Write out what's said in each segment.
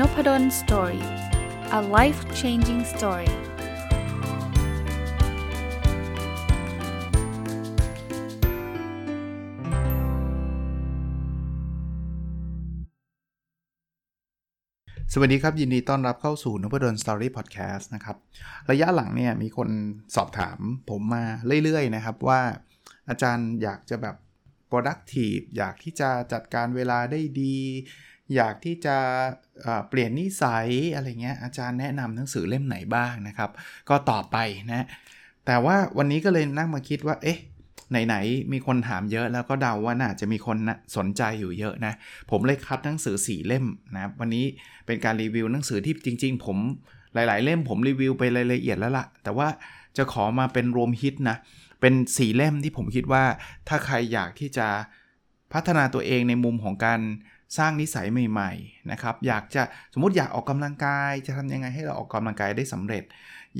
Nopadon Story. A life-changing story.สวัสดีครับยินดีต้อนรับเข้าสู่ Nopadon Story Podcast นะครับระยะหลังเนี่ยมีคนสอบถามผมมาเรื่อยๆนะครับว่าอาจารย์อยากจะแบบ productive อยากที่จะจัดการเวลาได้ดีอยากที่จะเปลี่ยนนิสัยอะไรเงี้ยอาจารย์แนะนำหนังสือเล่มไหนบ้างนะครับก็ตอบไปนะแต่ว่าวันนี้ก็เลยนั่งมาคิดว่าเอ๊ะไหนๆมีคนถามเยอะแล้วก็เดาว่าน่าจะมีคนสนใจอยู่เยอะนะผมเลยคัดหนังสือ4เล่มนะวันนี้เป็นการรีวิวหนังสือที่จริงๆผมหลายๆเล่มผมรีวิวไปรายละเอียดแล้วล่ะแต่ว่าจะขอมาเป็นรวมฮิตนะเป็น4เล่มที่ผมคิดว่าถ้าใครอยากที่จะพัฒนาตัวเองในมุมของการสร้างนิสัยใหม่ๆนะครับอยากจะสมมุติอยากออกกำลังกายจะทำยังไงให้เราออกกำลังกายได้สำเร็จ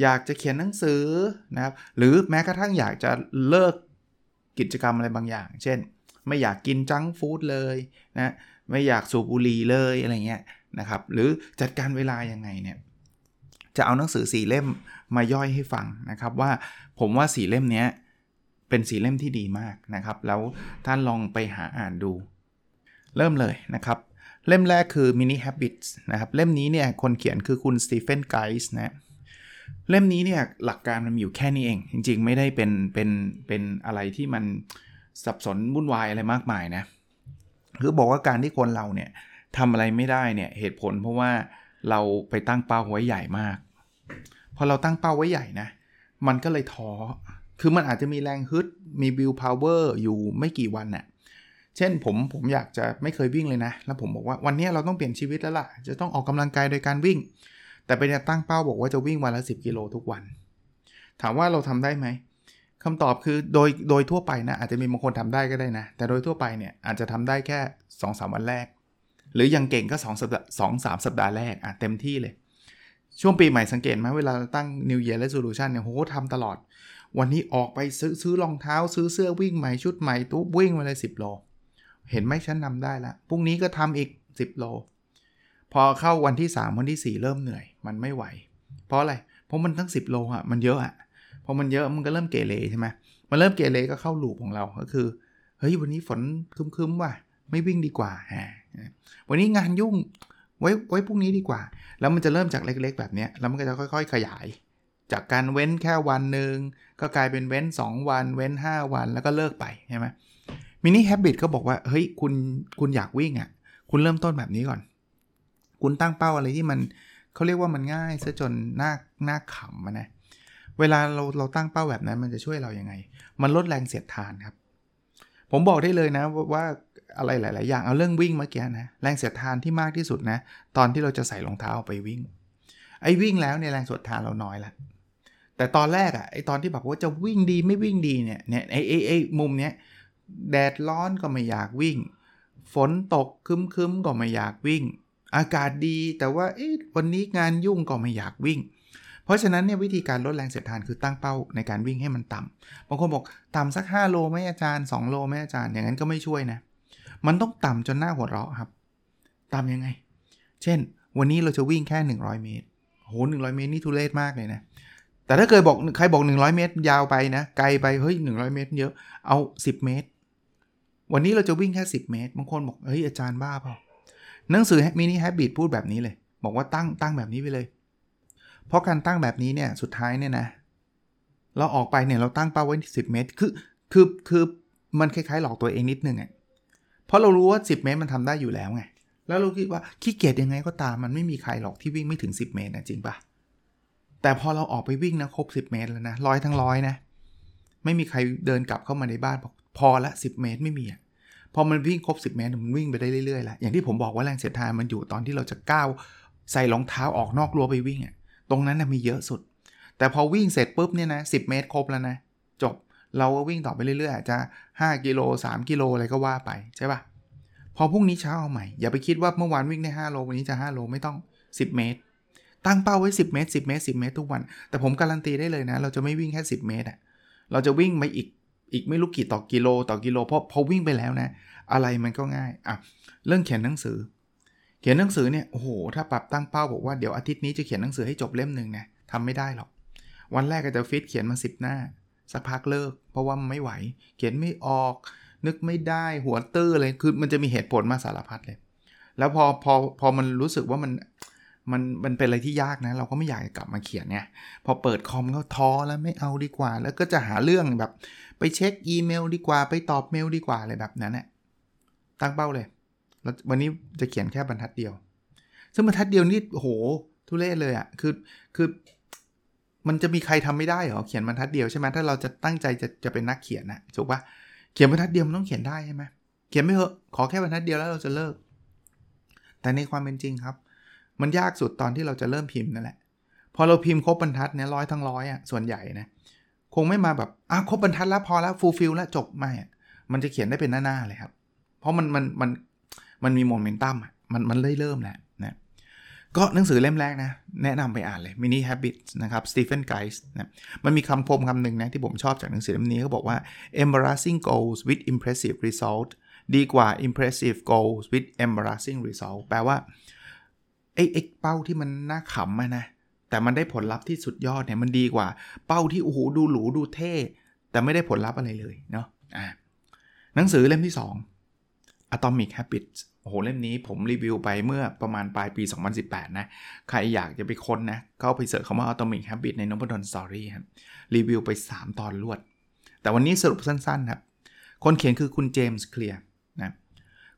อยากจะเขียนหนังสือนะครับหรือแม้กระทั่งอยากจะเลิกกิจกรรมอะไรบางอย่างเช่นไม่อยากกินจังฟู้ดเลยนะไม่อยากสูบบุหรี่เลยอะไรเงี้ยนะครับหรือจัดการเวลายังไงเนี่ยจะเอาหนังสือ4เล่มมาย่อยให้ฟังนะครับว่าผมว่า4เล่มเนี้ยเป็น4เล่มที่ดีมากนะครับแล้วท่านลองไปหาอ่านดูเริ่มเลยนะครับเล่มแรกคือ Mini Habits นะครับเล่มนี้เนี่ยคนเขียนคือคุณสตีเฟนไกส์นะเล่มนี้เนี่ยหลักการมันอยู่แค่นี้เองจริงๆไม่ได้เป็นอะไรที่มันสับสนวุ่นวายอะไรมากมายนะคือบอกว่าการที่คนเราเนี่ยทำอะไรไม่ได้เนี่ยเหตุผลเพราะว่าเราไปตั้งเป้าไว้ใหญ่มากพอเราตั้งเป้าไว้ใหญ่นะมันก็เลยท้อคือมันอาจจะมีแรงฮึดมีบิลพาวเวอร์อยู่ไม่กี่วันน่ะเช่นผมอยากจะไม่เคยวิ่งเลยนะแล้วผมบอกว่าวันนี้เราต้องเปลี่ยนชีวิตแล้วล่ะจะต้องออกกำลังกายโดยการวิ่งแต่ไปตั้งเป้าบอกว่าจะวิ่งวันละ10กิโลทุกวันถามว่าเราทำได้ไหมคำตอบคือโดยทั่วไปนะอาจจะมีบางคนทำได้ก็ได้นะแต่โดยทั่วไปเนี่ยอาจจะทำได้แค่ 2-3 วันแรกหรือยังเก่งก็ 2-3 สัปดาห์แรกเต็มที่เลยช่วงปีใหม่สังเกตไหมเวลาตั้ง New Year Resolution เนี่ยโหทำตลอดวันนี้ออกไปซื้อรองเท้าซื้อเสื้อวิ่งใหม่ชุดใหม่ตู้วิ่งวันละ10โลเห็นไหมฉันนำได้ละพรุ่งนี้ก็ทำอีก10โลพอเข้าวันที่3วันที่4เริ่มเหนื่อยมันไม่ไหวเพราะอะไรเพราะมันทั้ง10โลอ่ะมันเยอะอ่ะพอมันเยอะมันก็เริ่มเกเรใช่ไหมมันเริ่มเกเรก็เข้าลูปของเราก็คือเฮ้ยวันนี้ฝนครึ้มๆว่ะไม่วิ่งดีกว่าวันนี้งานยุ่งไว้พรุ่งนี้ดีกว่าแล้วมันจะเริ่มจากเล็กๆแบบนี้แล้วมันก็จะค่อยๆขยายจากการเว้นแค่วันนึงก็กลายเป็นเว้น2วันเว้น5วันแล้วก็เลิกไปใช่ไหมมินิแฮบิตก็บอกว่าเฮ้ยคุณอยากวิ่งอ่ะคุณเริ่มต้นแบบนี้ก่อนคุณตั้งเป้าอะไรที่มันเขาเรียกว่ามันง่ายซะจนน่าขำนะเวลาเราตั้งเป้าแบบนั้นมันจะช่วยเรายังไงมันลดแรงเสียดทานครับผมบอกได้เลยนะว่าอะไรหลายๆอย่างเอาเรื่องวิ่งเมื่อกี้นะแรงเสียดทานที่มากที่สุดนะตอนที่เราจะใส่รองเท้าไปวิ่งไอ้วิ่งแล้วเนี่ยแรงเสียดทานเราน้อยละแต่ตอนแรกอ่ะไอ้ตอนที่แบบว่าจะวิ่งดีไม่วิ่งดีเนี่ยไอ้มุมเนี้ยแดดร้อนก็ไม่อยากวิ่งฝนตกครึ้มๆก็ไม่อยากวิ่งอากาศดีแต่ว่าวันนี้งานยุ่งก็ไม่อยากวิ่งเพราะฉะนั้นเนี่ยวิธีการลดแรงเสียดทานคือตั้งเป้าในการวิ่งให้มันต่ำบางคนบอกต่ำสัก5โลไหมอาจารย์2โลไหมอาจารย์อย่างนั้นก็ไม่ช่วยนะมันต้องต่ำจนหน้าหัวเราะครับต่ำยังไงเช่นวันนี้เราจะวิ่งแค่100เมตรโห100เมตรนี่ทุเรศมากเลยนะแต่ถ้าเคยบอกใครบอก100เมตรยาวไปนะไกลไปเฮ้ย100เมตรเยอะเอา10เมตรวันนี้เราจะวิ่งแค่10เมตรบางคนบอกเฮ้ยอาจารย์บ้าเปล่าหนังสือ Mini Habits พูดแบบนี้เลยบอกว่าตั้งแบบนี้ไปเลยเพราะการตั้งแบบนี้เนี่ยสุดท้ายเนี่ยนะเราออกไปเนี่ยเราตั้งเป้าไว้10เมตรคือมันคล้ายๆหลอกตัวเองนิดนึงอ่ะเพราะเรารู้ว่า10เมตรมันทำได้อยู่แล้วไงแล้วเราคิดว่าขี้เกียจยังไงก็ตามมันไม่มีใครหรอกที่วิ่งไม่ถึง10เมตรนะจริงป่ะแต่พอเราออกไปวิ่งนะครบ10เมตรแล้วนะ100ทั้ง100นะไม่มีใครเดินกลับเข้ามาในบ้านพอละ10เมตรไม่มีอ่ะพอมันวิ่งครบ10เมตรมันวิ่งไปได้เรื่อยๆละอย่างที่ผมบอกว่าแรงเสียดทานมันอยู่ตอนที่เราจะก้าวใส่รองเท้าออกนอกรั้วไปวิ่งอ่ะตรงนั้นน่ะมีเยอะสุดแต่พอวิ่งเสร็จปุ๊บเนี่ยนะ10เมตรครบแล้วนะจบเราก็วิ่งต่อไปเรื่อยๆจะ5กิโล3กิโลอะไรก็ว่าไปใช่ป่ะพอพรุ่งนี้เช้าเอาใหม่อย่าไปคิดว่าเมื่อวานวิ่งได้5โลวันนี้จะ5โลไม่ต้อง10เมตรตั้งเป้าไว้10เมตร10เมตร10เมตรทุกวันแต่ผมการันตีได้เลยนะเราจะไม่วิ่งแค่10เมตรอ่ะเราจะวิ่งไปอีกไม่รู้กี่ต่อกิโลเพราะพอวิ่งไปแล้วนะอะไรมันก็ง่ายอ่ะเรื่องเขียนหนังสือ ขียนหนังสือเนี่ยโอ้โหถ้าปรับตั้งเป้าบอกว่าเดี๋ยวอาทิตย์นี้จะเขียนหนังสือให้จบเล่มนึงนะทำไม่ได้หรอกวันแรกก็จะฟิตเขียนมา10หน้าสักพักเลิกเพราะว่าไม่ไหวเขียนไม่ออกนึกไม่ได้หัวตื้อเลยคือมันจะมีเหตุผลมาสารพัดเลยแล้วพอมันรู้สึกว่ามันเป็นอะไรที่ยากนะเราก็ไม่อยากกลับมาเขียนเนี่ยพอเปิดคอมก็ท้อแล้วไม่เอาดีกว่าแล้วก็จะหาเรื่องแบบไปเช็คอีเมลดีกว่าไปตอบเมลดีกว่าอะไรแบบนั้นเนี่ยตั้งเป้าเลยแล้ววันนี้จะเขียนแค่บรรทัดเดียวซึ่งบรรทัดเดียวนี่โอ้โหทุเรศเลยอ่ะคือมันจะมีใครทำไม่ได้หรอเขียนบรรทัดเดียวใช่ไหมถ้าเราจะตั้งใจจะเป็นนักเขียนนะถูกป่ะเขียนบรรทัดเดียวมันต้องเขียนได้ใช่ไหมเขียนไม่เหอะขอแค่บรรทัดเดียวแล้วเราจะเลิกแต่ในความเป็นจริงครับมันยากสุดตอนที่เราจะเริ่มพิมพ์นั่นแหละพอเราพิมพ์ครบบรรทัดเนี่ยร้อยทั้งร้อยอ่ะส่วนใหญ่นะคงไม่มาแบบครบบรรทัดแล้วพอแล้วฟูลฟิลแล้วจบไม่มันจะเขียนได้เป็นหน้าๆเลยครับเพราะมันมีโมเมนตัมมันเริ่มแล้วนะก็หนังสือเล่มแรกนะแนะนำไปอ่านเลย Mini Habits นะครับสตีเฟนไกส์นะมันมีคำคมคำหนึ่งนะที่ผมชอบจากหนังสือเล่มนี้เขาบอกว่า embarrassing goals with impressive result ดีกว่า impressive goals with embarrassing result แปลว่าไอ้เป้าที่มันน่าขำนะแต่มันได้ผลลัพธ์ที่สุดยอดเนี่ยมันดีกว่าเป้าที่โอ้โหดูหรูดูเท่แต่ไม่ได้ผลลัพธ์อะไรเลยเนาะหนังสือเล่มที่ 2 Atomic Habits โอ้โหเล่มนี้ผมรีวิวไปเมื่อประมาณปลายปี2018นะใครอยากจะไปค้นนะเข้าไปเสิร์ชคำว่า Atomic Habits ใน Nopadon Story ครับรีวิวไป3ตอนรวดแต่วันนี้สรุปสั้นๆครับคนเขียนคือคุณเจมส์เคลียร์นะ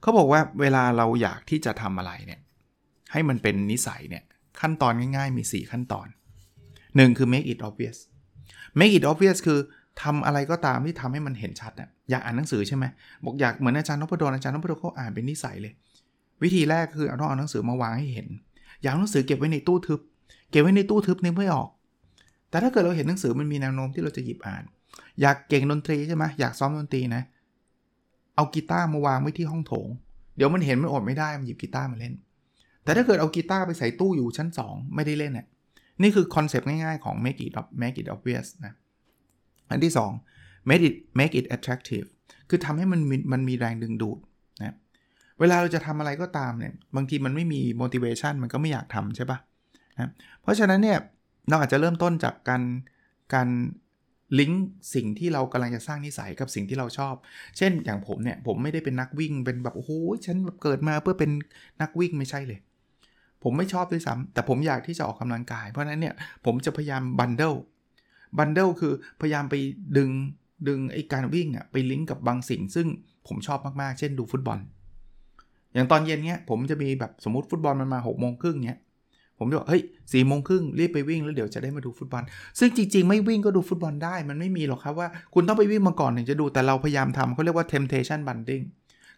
เขาบอกว่าเวลาเราอยากที่จะทำอะไรเนี่ยให้มันเป็นนิสัยเนี่ยขั้นตอนง่ายๆมี4ขั้นตอน1คือ make it obvious make it obvious คือทำอะไรก็ตามที่ทำให้มันเห็นชัดนะอยากอ่านหนังสือใช่ไหมบอกอยากเหมือนอาจารย์นพดลเขาอ่านเป็นนิสัยเลยวิธีแรกคือเอาหนังสือมาวางให้เห็นอยากหนังสือเก็บไว้ในตู้ทึบเก็บไว้ในตู้ทึบนึกไม่ออกแต่ถ้าเกิดเราเห็นหนังสือมันมีแนวโน้มที่เราจะหยิบอ่านอยากเก่งดนตรีใช่ไหมอยากซ้อมดนตรีนะเอากีตาร์มาวางไว้ที่ห้องโถงเดี๋ยวมันเห็นมันอดไม่ได้มันหยิบกีตาร์มาเล่นแต่ถ้าเกิดเอากีตาร์ไปใส่ตู้อยู่ชั้น2ไม่ได้เล่นน่ะนี่คือคอนเซปต์ง่ายๆของ make it obvious นะอันที่2 make it attractive คือทำให้มันมีแรงดึงดูดนะเวลาเราจะทำอะไรก็ตามเนี่ยบางทีมันไม่มี motivation มันก็ไม่อยากทำใช่ป่ะนะเพราะฉะนั้นเนี่ยเราอาจจะเริ่มต้นจากการลิงก์สิ่งที่เรากำลังจะสร้างนิสัยกับสิ่งที่เราชอบเช่นอย่างผมเนี่ยผมไม่ได้เป็นนักวิ่งเป็นแบบโอ้โหฉันเกิดมาเพื่อเป็นนักวิ่งไม่ใช่เลยผมไม่ชอบด้วยซ้ำแต่ผมอยากที่จะออกกำลังกายเพราะนั้นเนี่ยผมจะพยายามบันเดิลคือพยายามไปดึงไอ้การวิ่งอ่ะไปลิงก์กับบางสิ่งซึ่งผมชอบมากๆเช่นดูฟุตบอลอย่างตอนเย็นเนี้ยผมจะมีแบบสมมติฟุตบอลมันมา 18:30 นเนี้ยผมจะบอกเฮ้ย 18:30 นรีบไปวิ่งแล้วเดี๋ยวจะได้มาดูฟุตบอลซึ่งจริงๆไม่วิ่งก็ดูฟุตบอลได้มันไม่มีหรอกครับว่าคุณต้องไปวิ่งมาก่อนถึงจะดูแต่เราพยายามทำเขาเรียกว่า temptation bonding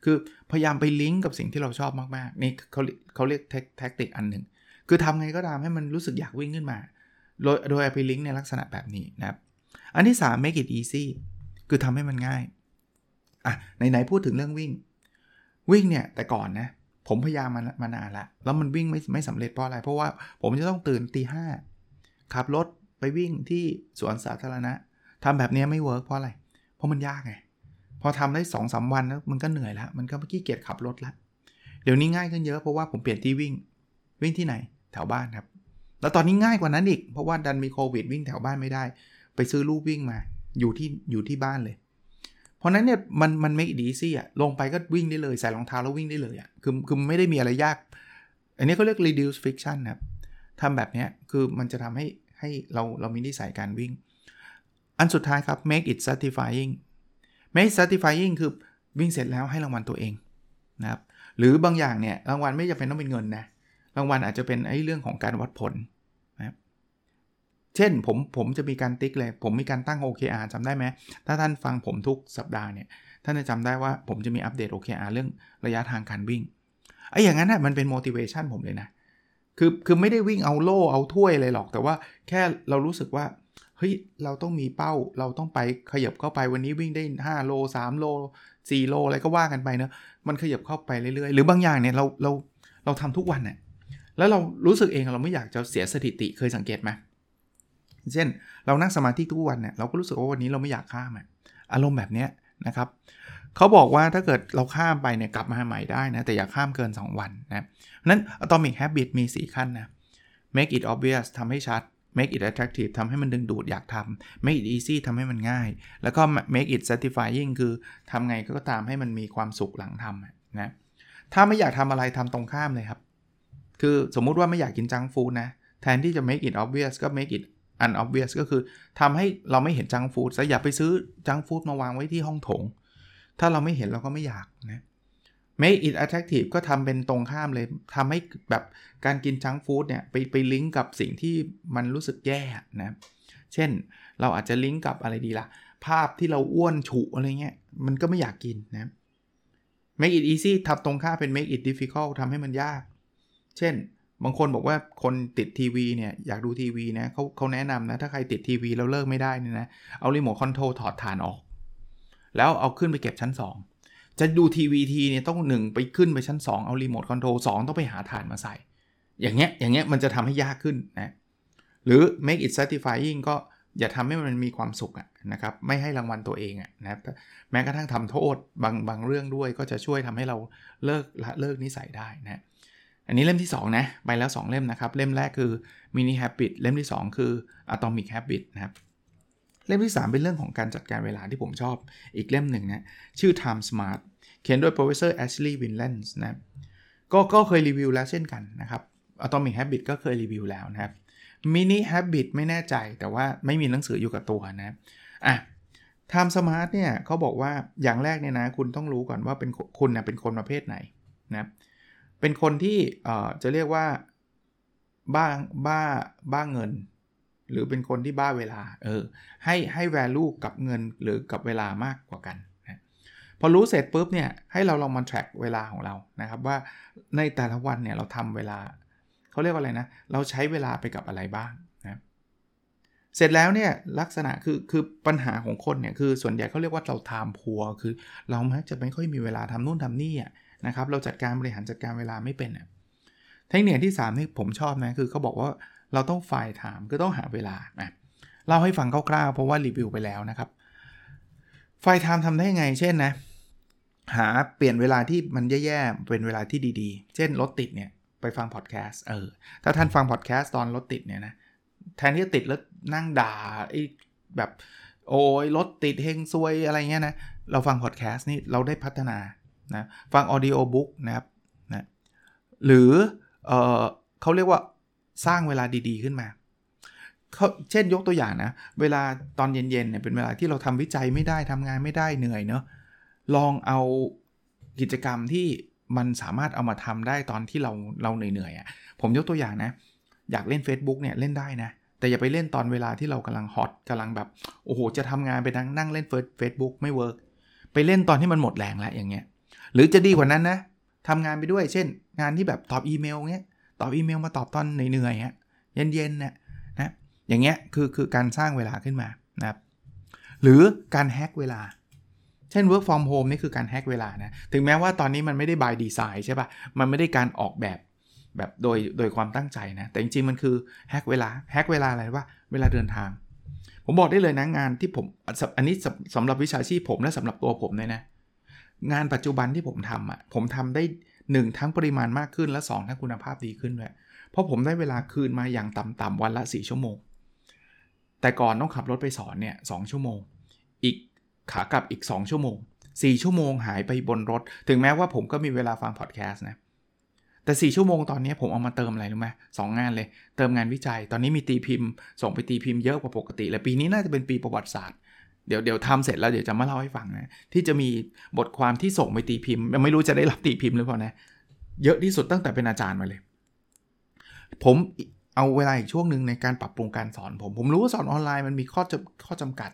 คือพยายามไปลิงก์กับสิ่งที่เราชอบมากๆนี่เขาเรียกแท็กติกอันหนึ่งคือทำไงก็ตามให้มันรู้สึกอยากวิ่งขึ้นมาโดยไปลิงก์ในลักษณะแบบนี้นะครับอันที่ 3 make it easy คือทำให้มันง่ายไหนพูดถึงเรื่องวิ่งเนี่ยแต่ก่อนนะผมพยายามมานานละแล้วมันวิ่งไม่สำเร็จเพราะอะไรเพราะว่าผมจะต้องตื่น 5:00 นขับรถไปวิ่งที่สวนสาธารณะทำแบบนี้ไม่เวิร์กเพราะอะไรเพราะมันยากไงพอทำได้ 2-3 วันแล้วมันก็เหนื่อยแล้วมันก็ขี้เกียจขับรถแล้วเดี๋ยวนี้ง่ายขึ้นเยอะเพราะว่าผมเปลี่ยนที่วิ่งที่ไหนแถวบ้านครับแล้วตอนนี้ง่ายกว่านั้นอีกเพราะว่าดันมีโควิดวิ่งแถวบ้านไม่ได้ไปซื้อลู่วิ่งมาอยู่ที่บ้านเลยเพราะนั้นเนี่ยมันไม่ดีซี่อ่ะลงไปก็วิ่งได้เลยใส่รองเท้าแล้ววิ่งได้เลยอ่ะคือไม่ได้มีอะไรยากอันนี้เขาเรียก reduce friction ครับทำแบบนี้คือมันจะทำให้เรามีนิสัยการวิ่งอันสุดท้ายครับ make it satisfyingไม่ satisfying คือวิ่งเสร็จแล้วให้รางวัลตัวเองนะครับหรือบางอย่างเนี่ยรางวัลไม่จำเป็นต้องเป็นเงินนะรางวัลอาจจะเป็นเรื่องของการวัดผลนะครับเช่นผมจะมีการติ๊กเลยผมมีการตั้ง OKR จำได้ไหมถ้าท่านฟังผมทุกสัปดาห์เนี่ยท่านจะจำได้ว่าผมจะมีอัปเดต OKR เรื่องระยะทางการวิ่งอย่างนั้นนะมันเป็น motivation ผมเลยนะคือไม่ได้วิ่งเอาโล่เอาถ้วยอะไรหรอกแต่ว่าแค่เรารู้สึกว่าเฮ้ยเราต้องมีเป้าเราต้องไปขยับเข้าไปวันนี้วิ่งได้5โล3โล4โลอะไรก็ว่ากันไปเนอะมันขยับเข้าไปเรื่อยๆหรือบางอย่างเนี่ยเราทำทุกวันน่ะแล้วเรารู้สึกเองเราไม่อยากจะเสียสถิติเคยสังเกตไหมเช่นเรานั่งสมาธิทุกวันเนี่ยเราก็รู้สึกว่าวันนี้เราไม่อยากข้ามอารมณ์แบบเนี้ยนะครับ เขาบอกว่าถ้าเกิดเราข้ามไปเนี่ยกลับมาใหม่ได้นะแต่อย่าข้ามเกิน2วันนะนั้น Atomic Habits มี4ขั้นนะ Make it obvious ทำให้ชัด Make it attractive ทำให้มันดึงดูดอยากทำ Make it easy ทำให้มันง่ายแล้วก็ Make it satisfying คือทำไงก็ตามให้มันมีความสุขหลังทำนะถ้าไม่อยากทำอะไรทำตรงข้ามเลยครับคือสมมุติว่าไม่อยากกินจังฟู้ดนะแทนที่จะ make it obvious ก็ make it unobvious ก็คือทำให้เราไม่เห็นจังฟู้ดซะอย่าไปซื้อจังฟู้ดมาวางไว้ที่ห้องโถงถ้าเราไม่เห็นเราก็ไม่อยากนะ make it attractive ก็ทำเป็นตรงข้ามเลยทำให้แบบการกินจังฟู้ดเนี่ยไปลิงก์กับสิ่งที่มันรู้สึกแย่นะเช่นเราอาจจะลิงก์กับอะไรดีล่ะภาพที่เราอ้วนฉุอะไรเงี้ยมันก็ไม่อยากกินนะ make it easy ทำตรงข้ามเป็น make it difficult ทำให้มันยากเช่นบางคนบอกว่าคนติดทีวีเนี่ยอยากดูทีวีนะเขาแนะนำนะถ้าใครติดทีวีแล้วเลิกไม่ได้เนี่ยนะเอารีโมทคอนโทรลถอดฐานออกแล้วเอาขึ้นไปเก็บชั้น2จะดูทีวีทีเนี่ยต้อง1ไปขึ้นไปชั้น2เอารีโมทคอนโทรล2ต้องไปหาฐานมาใส่อย่างเงี้ยมันจะทำให้ยากขึ้นนะหรือ make it satisfying ก็อย่าทำให้มันมีความสุขนะครับไม่ให้รางวัลตัวเองนะแม้กระทั่งทำโทษบางเรื่องด้วยก็จะช่วยทำให้เราเลิกนิสัยได้นะอันนี้เล่มที่2นะไปแล้ว2เล่มนะครับเล่มแรกคือ Mini Habits เล่มที่2คือ Atomic Habits นะครับเล่มที่3เป็นเรื่องของการจัดการเวลาที่ผมชอบอีกเล่มหนึ่งนะชื่อ Time Smart เขียนโดย Professor Ashley Woodland นะก็เคยรีวิวแล้วเช่นกันนะครับ Atomic Habits ก็เคยรีวิวแล้วนะครับ Mini Habits ไม่แน่ใจแต่ว่าไม่มีหนังสืออยู่กับตัวนะอ่ะ Time Smart เนี่ยเขาบอกว่าอย่างแรกเนี่ยนะคุณต้องรู้ก่อนว่าคุณเป็นคนประเภทไหนนะเป็นคนที่จะเรียกว่าบ้าเงินหรือเป็นคนที่บ้าเวลาให้ value กับเงินหรือกับเวลามากกว่ากันนะพอรู้เสร็จปุ๊บเนี่ยให้เราลองมา track เวลาของเรานะครับว่าในแต่ละวันเนี่ยเราทำเวลาเขาเรียกว่าอะไรนะเราใช้เวลาไปกับอะไรบ้างนะเสร็จแล้วเนี่ยลักษณะคือปัญหาของคนเนี่ยคือส่วนใหญ่เขาเรียกว่าเรา time poor คือเราแม้จะไม่ค่อยมีเวลาทำนู่นทำนี่อ่ะนะครับเราบริหารจัดการเวลาไม่เป็นอ่ะเทคนิคที่3ที่ผมชอบนะคือเขาบอกว่าเราต้องฝ่ายถามก็ต้องหาเวลานะเล่าให้ฟังคร่าวๆเพราะว่ารีวิวไปแล้วนะครับฝ่ายถามทำได้ไงเช่นนะหาเปลี่ยนเวลาที่มันแย่ๆเป็นเวลาที่ดีๆเช่นรถติดเนี่ยไปฟังพอดแคสต์ถ้าท่านฟังพอดแคสต์ตอนรถติดเนี่ยนะแทนที่จะติดแล้วนั่งด่าแบบโอ้ยรถติดเฮงซวยอะไรเงี้ยนะเราฟังพอดแคสต์นี่เราได้พัฒนานะฟังออดิโอบุ๊กนะครับนะหรือเขาเรียกว่าสร้างเวลาดีๆขึ้นมาเช่นยกตัวอย่างนะเวลาตอนเย็นๆเนี่ยเป็นเวลาที่เราทำวิจัยไม่ได้ทำงานไม่ได้เหนื่อยเนอะลองเอากิจกรรมที่มันสามารถเอามาทำได้ตอนที่เราเหนื่อยๆอ่ะผมยกตัวอย่างนะอยากเล่น Facebook เนี่ยเล่นได้นะแต่อย่าไปเล่นตอนเวลาที่เรากำลังฮอตกำลังแบบโอ้โหจะทำงานไปนั่งเล่น Facebook ไม่เวิร์กไปเล่นตอนที่มันหมดแรงแล้วอย่างเงี้ยหรือจะดีกว่านั้นนะทำงานไปด้วยเช่นงานที่แบบตอบอีเมลเงี้ยตอบอีเมลมาตอบตอนเหนื่อยๆฮะเย็นๆนะอย่างเงี้ยคือการสร้างเวลาขึ้นมานะครับหรือการแฮกเวลาเช่น work from home นี่คือการแฮกเวลานะถึงแม้ว่าตอนนี้มันไม่ได้ by design ใช่ป่ะมันไม่ได้การออกแบบโดยความตั้งใจนะแต่จริงๆมันคือแฮกเวลาอะไรวะเวลาเดินทางผมบอกได้เลยนะงานที่ผมอันนี้สำหรับวิชาชีพผมและสำหรับตัวผมเลยนะงานปัจจุบันที่ผมทำผมทำได้1ทั้งปริมาณมากขึ้นและ2ทั้งคุณภาพดีขึ้นด้วยเพราะผมได้เวลาคืนมาอย่างต่ำๆวันละ4ชั่วโมงแต่ก่อนต้องขับรถไปสอนเนี่ย2ชั่วโมงอีกขากลับอีก2ชั่วโมง4ชั่วโมงหายไปบนรถถึงแม้ว่าผมก็มีเวลาฟังพอดแคสต์นะแต่4ชั่วโมงตอนนี้ผมเอามาเติมอะไรรู้ไหม2งานเลยเติมงานวิจัยตอนนี้มีตีพิมพ์ส่งไปตีพิมพ์เยอะกว่าปกติและปีนี้น่าจะเป็นปีประวัติศาสตร์เดี๋ยวทำเสร็จแล้วเดี๋ยวจะมาเล่าให้ฟังนะที่จะมีบทความที่ส่งไปตีพิมพ์ไม่รู้จะได้รับตีพิมพ์หรือเปล่านะเยอะที่สุดตั้งแต่เป็นอาจารย์มาเลยผมเอาเวลาอีกช่วงนึงในการปรับปรุงการสอนผมรู้ว่าสอนออนไลน์มันมีข้อจำกัด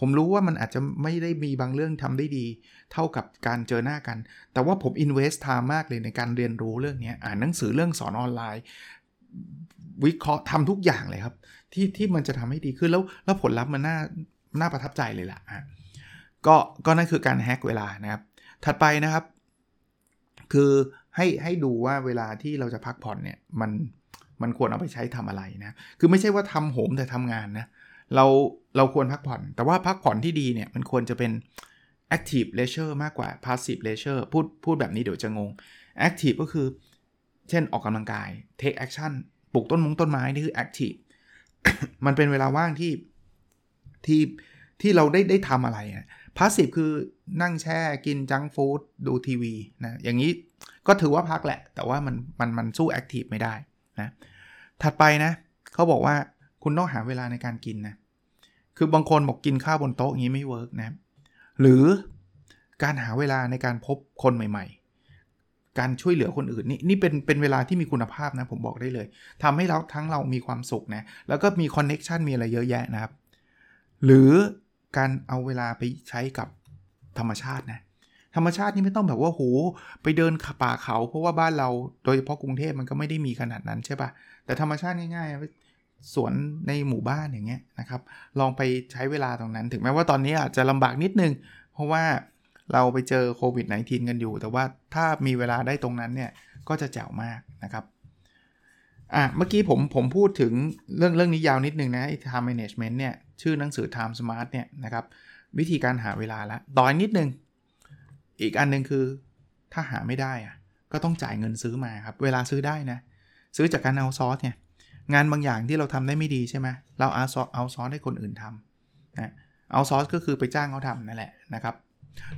ผมรู้ว่ามันอาจจะไม่ได้มีบางเรื่องทำได้ดีเท่ากับการเจอหน้ากันแต่ว่าผม invest time มากเลยในการเรียนรู้เรื่องนี้อ่านหนังสือเรื่องสอนออนไลน์วิเคราะห์ทำทุกอย่างเลยครับที่มันจะทำให้ดีขึ้นแล้วผลลัพธ์มันน่าประทับใจเลยล่ะก็นั่นคือการแฮกเวลานะครับถัดไปนะครับคือให้ดูว่าเวลาที่เราจะพักผ่อนเนี่ยมันควรเอาไปใช้ทำอะไรนะคือไม่ใช่ว่าทำโหมแต่ทำงานนะเราควรพักผ่อนแต่ว่าพักผ่อนที่ดีเนี่ยมันควรจะเป็น active leisure มากกว่า passive leisure พูดแบบนี้เดี๋ยวจะงง active ก็คือเช่นออกกำลังกาย take action ปลูกต้นไม้นี่คือ active มันเป็นเวลาว่างที่เราได้ทำอะไรนะ passive คือนั่งแช่กินจังฟู้ดดูทีวีนะอย่างนี้ก็ถือว่าพักแหละแต่ว่ามันสู้ active ไม่ได้นะถัดไปนะเขาบอกว่าคุณต้องหาเวลาในการกินนะคือบางคนบอกกินข้าวบนโต๊ะอย่างนี้ไม่เวิร์กนะหรือการหาเวลาในการพบคนใหม่ๆการช่วยเหลือคนอื่นนี่เป็นเวลาที่มีคุณภาพนะผมบอกได้เลยทำให้เราทั้งเรามีความสุขนะแล้วก็มีคอนเนคชั่นมีอะไรเยอะแยะนะครับหรือการเอาเวลาไปใช้กับธรรมชาตินะธรรมชาตินี่ไม่ต้องแบบว่าโหไปเดินป่าเขาเพราะว่าบ้านเราโดยเฉพาะกรุงเทพมันก็ไม่ได้มีขนาดนั้นใช่ป่ะแต่ธรรมชาติง่ายๆสวนในหมู่บ้านอย่างเงี้ยนะครับลองไปใช้เวลาตรงนั้นถึงแม้ว่าตอนนี้อาจจะลำบากนิดนึงเพราะว่าเราไปเจอโควิด-19 กันอยู่แต่ว่าถ้ามีเวลาได้ตรงนั้นเนี่ยก็จะแจ๋วมากนะครับเมื่อกี้ผมพูดถึงเรื่องนี้ยาวนิดนึงนะ Time Management เนี่ยชื่อหนังสือ Time Smart เนี่ยนะครับวิธีการหาเวลาละต่อนิดนึงอีกอันนึงคือถ้าหาไม่ได้อะก็ต้องจ่ายเงินซื้อมาครับเวลาซื้อได้นะซื้อจากการเอาซอสเนี่ยงานบางอย่างที่เราทำได้ไม่ดีใช่ไหมเราเอาซอสให้คนอื่นทำนะเอาซอสก็คือไปจ้างเขาทำนั่นแหละนะครับ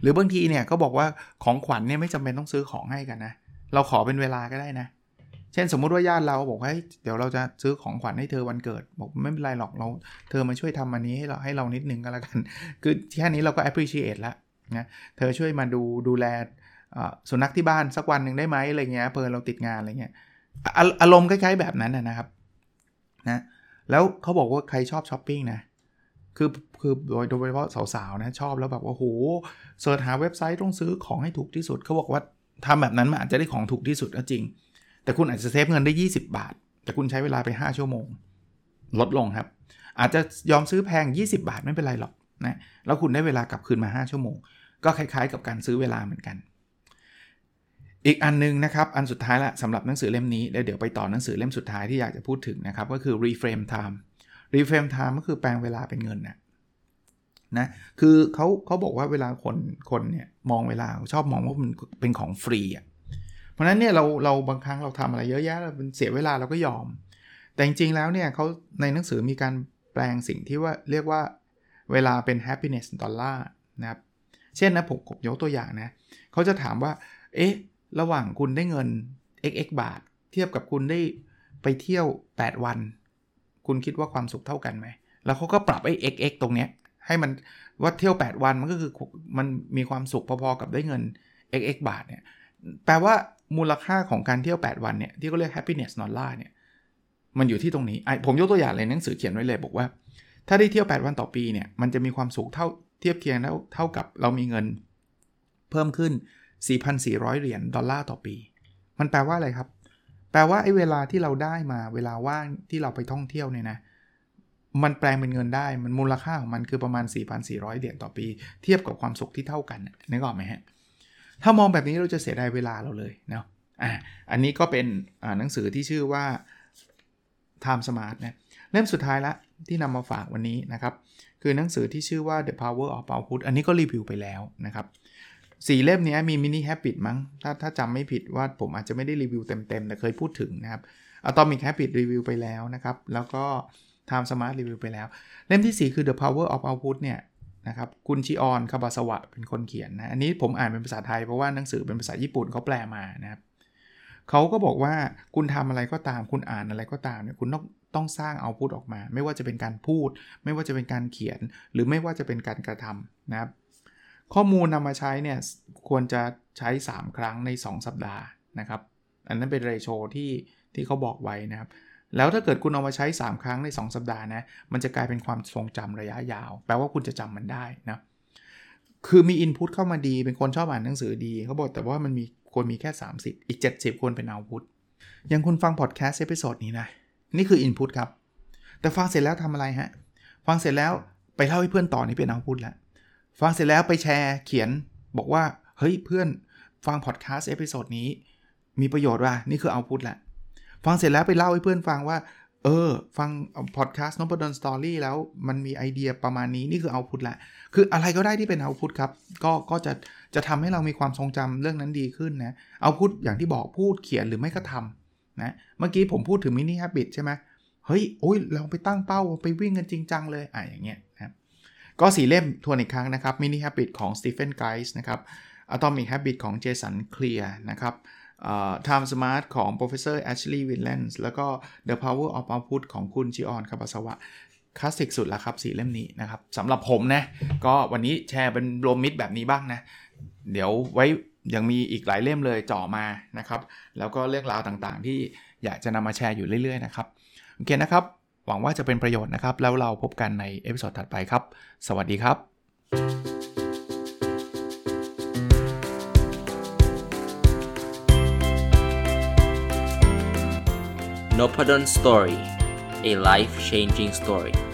หรือบางทีเนี่ยก็บอกว่าของขวัญเนี่ยไม่จำเป็นต้องซื้อของให้กันนะเราขอเป็นเวลาก็ได้นะเช่นสมมติว่าญาติเราบอกว่าเดี๋ยวเราจะซื้อของขวัญให้เธอวันเกิดบอกไม่เป็นไรหรอกเราเธอมาช่วยทำอันนี้ให้เรานิดนึงก็แล้วกันคือแค่นี้เราก็ appreciate ละนะเธอช่วยมาดูแลสุนัขที่บ้านสักวันหนึ่งได้ไหมอะไรเงี้ยเพื่อเราติดงานอะไรเงี้ยอารมณ์คล้ายๆแบบนั้นนะครับนะแล้วเขาบอกว่าใครชอบช้อปปิ้งนะคือโดยเฉพาะสาวๆนะชอบแล้วแบบว่าโหเสิร์ชหาเว็บไซต์ต้องซื้อของให้ถูกที่สุดเขาบอกว่าทำแบบนั้นมันอาจจะได้ของถูกที่สุดก็จริงแต่คุณอาจจะเซฟเงินได้20 บาทแต่คุณใช้เวลาไป5 ชั่วโมงลดลงครับอาจจะยอมซื้อแพง20 บาทไม่เป็นไรหรอกนะแล้วคุณได้เวลากลับคืนมา5 ชั่วโมงก็คล้ายๆกับการซื้อเวลาเหมือนกันอีกอันนึงนะครับอันสุดท้ายละสำหรับหนังสือเล่มนี้แล้วเดี๋ยวไปต่อหนังสือเล่มสุดท้ายที่อยากจะพูดถึงนะครับก็คือ reframe time reframe time ก็คือแปลงเวลาเป็นเงินนะคือเขาบอกว่าเวลาคนเนี่ยมองเวลาชอบมองว่ามันเป็นของฟรีอ่ะเพราะนั้นเนี่ยเราบางครั้งเราทำอะไรเยอะแยะเราเสียเวลาเราก็ยอมแต่จริงๆแล้วเนี่ยเขาในหนังสือมีการแปลงสิ่งที่ว่าเรียกว่าเวลาเป็น happiness dollar นะครับเช่นนะผมยกตัวอย่างนะเขาจะถามว่าเอ๊ะระหว่างคุณได้เงิน xx บาทเทียบกับคุณได้ไปเที่ยว8 วันคุณคิดว่าความสุขเท่ากันไหมแล้วเขาก็ปรับไอ้ xx ตรงเนี้ยให้มันว่าเที่ยว8 วันมันก็คือมันมีความสุขพอๆกับได้เงิน xx บาทเนี่ยแปลว่ามูลค่าของการเที่ยว8 วันเนี่ยที่เขาเรียก happiness dollar เนี่ยมันอยู่ที่ตรงนี้ผมยกตัวอย่างเลยหนังสือเขียนไว้เลยบอกว่าถ้าได้เที่ยว8 วันต่อปีเนี่ยมันจะมีความสุขเทียบเคียงเท่ากับเรามีเงินเพิ่มขึ้น 4,400 เหรียญดอลลาร์ต่อปีมันแปลว่าอะไรครับแปลว่าไอ้เวลาที่เราได้มาเวลาว่างที่เราไปท่องเที่ยวเนี่ยนะมันแปลงเป็นเงินได้มันมูลค่าของมันคือประมาณ 4,400 เหรียญต่อปีเทียบกับความสุขที่เท่ากันนึกออกไหมฮะถ้ามองแบบนี้เราจะเสียดายเวลาเราเลยเนาะอันนี้ก็เป็นหนังสือที่ชื่อว่า Time Smart นะเล่มสุดท้ายละที่นำมาฝากวันนี้นะครับคือหนังสือที่ชื่อว่า The Power of Output อันนี้ก็รีวิวไปแล้วนะครับ4 เล่มนี้มี Mini Habits มั้งถ้าจำไม่ผิดว่าผมอาจจะไม่ได้รีวิวเต็มแต่เคยพูดถึงนะครับ Atomic Habits รีวิวไปแล้วนะครับแล้วก็ Time Smart รีวิวไปแล้วเล่มที่4คือ The Power of Output เนี่ยนะครับคุณชิออนคาบาซาวะเป็นคนเขียนนะอันนี้ผมอ่านเป็นภาษาไทยเพราะว่าหนังสือเป็นภาษาญี่ปุ่นเขาแปลมานะครับเขาก็บอกว่าคุณทำอะไรก็ตามคุณอ่านอะไรก็ตามเนี่ยคุณต้องสร้างเอาท์พุตออกมาไม่ว่าจะเป็นการพูดไม่ว่าจะเป็นการเขียนหรือไม่ว่าจะเป็นการกระทำนะครับข้อมูลนำมาใช้เนี่ยควรจะใช้3 ครั้งใน2 สัปดาห์นะครับอันนั้นเป็นเรโชที่เขาบอกไว้นะครับแล้วถ้าเกิดคุณเอามาใช้3 ครั้งใน2 สัปดาห์นะมันจะกลายเป็นความทรงจำระยะยาวแปลว่าคุณจะจำมันได้นะคือมีอินพุตเข้ามาดีเป็นคนชอบอ่านหนังสือดีเขาบอกแต่ว่ามันมีควรมีแค่30อีก70ควรเป็นเอาท์พุตอย่างคุณฟังพอดแคสต์เอพิโซดนี้นะนี่คือ input ครับแต่ฟังเสร็จแล้วทำอะไรฮะฟังเสร็จแล้วไปเล่าให้เพื่อนต่อนี่เป็น output แล้วฟังเสร็จแล้วไปแชร์เขียนบอกว่าเฮ้ยเพื่อนฟัง podcast เอพิโซดนี้มีประโยชน์ว่ะนี่คือ output ละฟังเสร็จแล้วไปเล่าให้เพื่อนฟังว่า ฟังพอดแคสต์ Nopadon Story แล้วมันมีไอเดียประมาณนี้นี่คือ output แหละคืออะไรก็ได้ที่เป็น output ครับก็จะทำให้เรามีความทรงจำเรื่องนั้นดีขึ้นนะ output อย่างที่บอกพูดเขียนหรือไม่ก็ทำนะเมื่อกี้ผมพูดถึง Mini Habits ใช่ไหมเฮ้ยโอ้ยเราไปตั้งเป้าไปวิ่งกันจริงจังเลยอย่างเงี้ยนะก็4เล่มทวนอีกครั้งนะครับ Mini Habits ของ Stephen Guys นะครับ Atomic Habits ของ Jason Clear นะครับTime Smart ของ Professor Ashley Woodland แล้วก็ The Power of Output ของคุณจิออนคาบาซาวะคลาสสิกสุดละครับ4เล่มนี้นะครับสำหรับผมนะก็วันนี้แชร์เป็นรวมมิตรแบบนี้บ้างนะเดี๋ยวไว้ยังมีอีกหลายเล่มเลยจ่อมานะครับแล้วก็เรื่องราวต่างๆที่อยากจะนำมาแชร์อยู่เรื่อยๆนะครับโอเคนะครับหวังว่าจะเป็นประโยชน์นะครับแล้วเราพบกันในเอพิโซดถัดไปครับสวัสดีครับNopadon Story, a life-changing story.